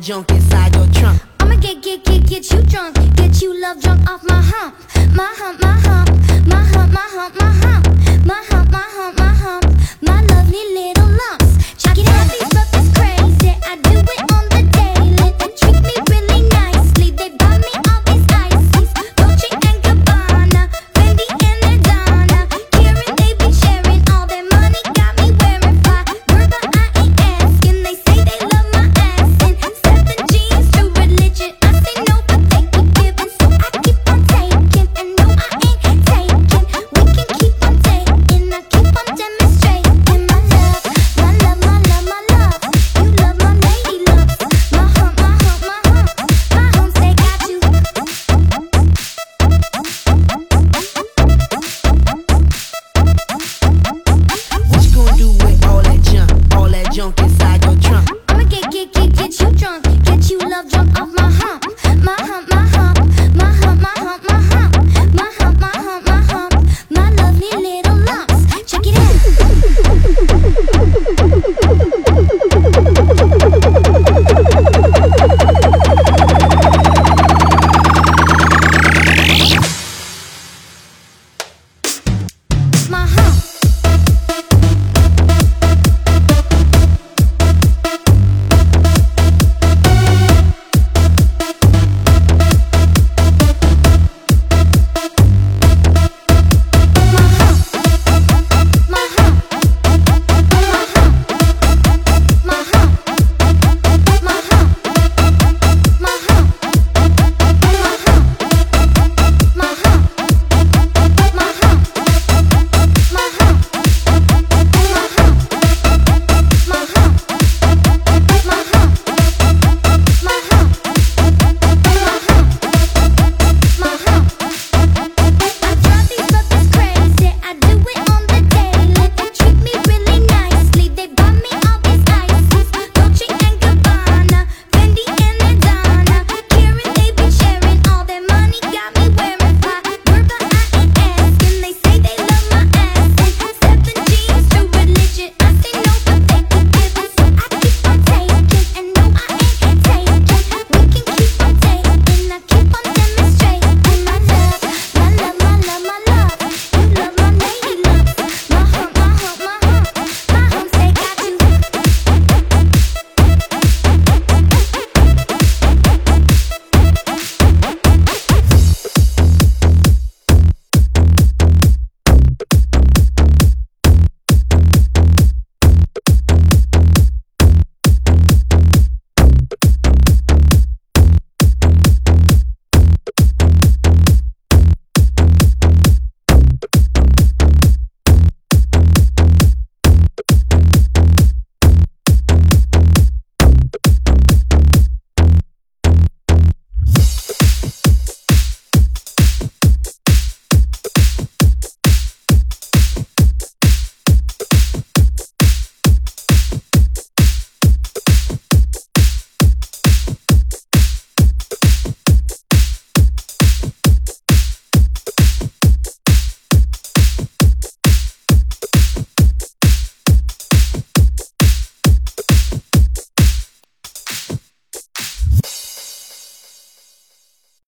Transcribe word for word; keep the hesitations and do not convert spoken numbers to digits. Junk inside your trunk. I'ma get, get, get, get you drunk. Get you love drunk off my hump. My hump, my hump. My hump, my hump, my hump. My hump, my hump, my hump. My lovely little lumps. Check it out. Everybody's crazy. I do it.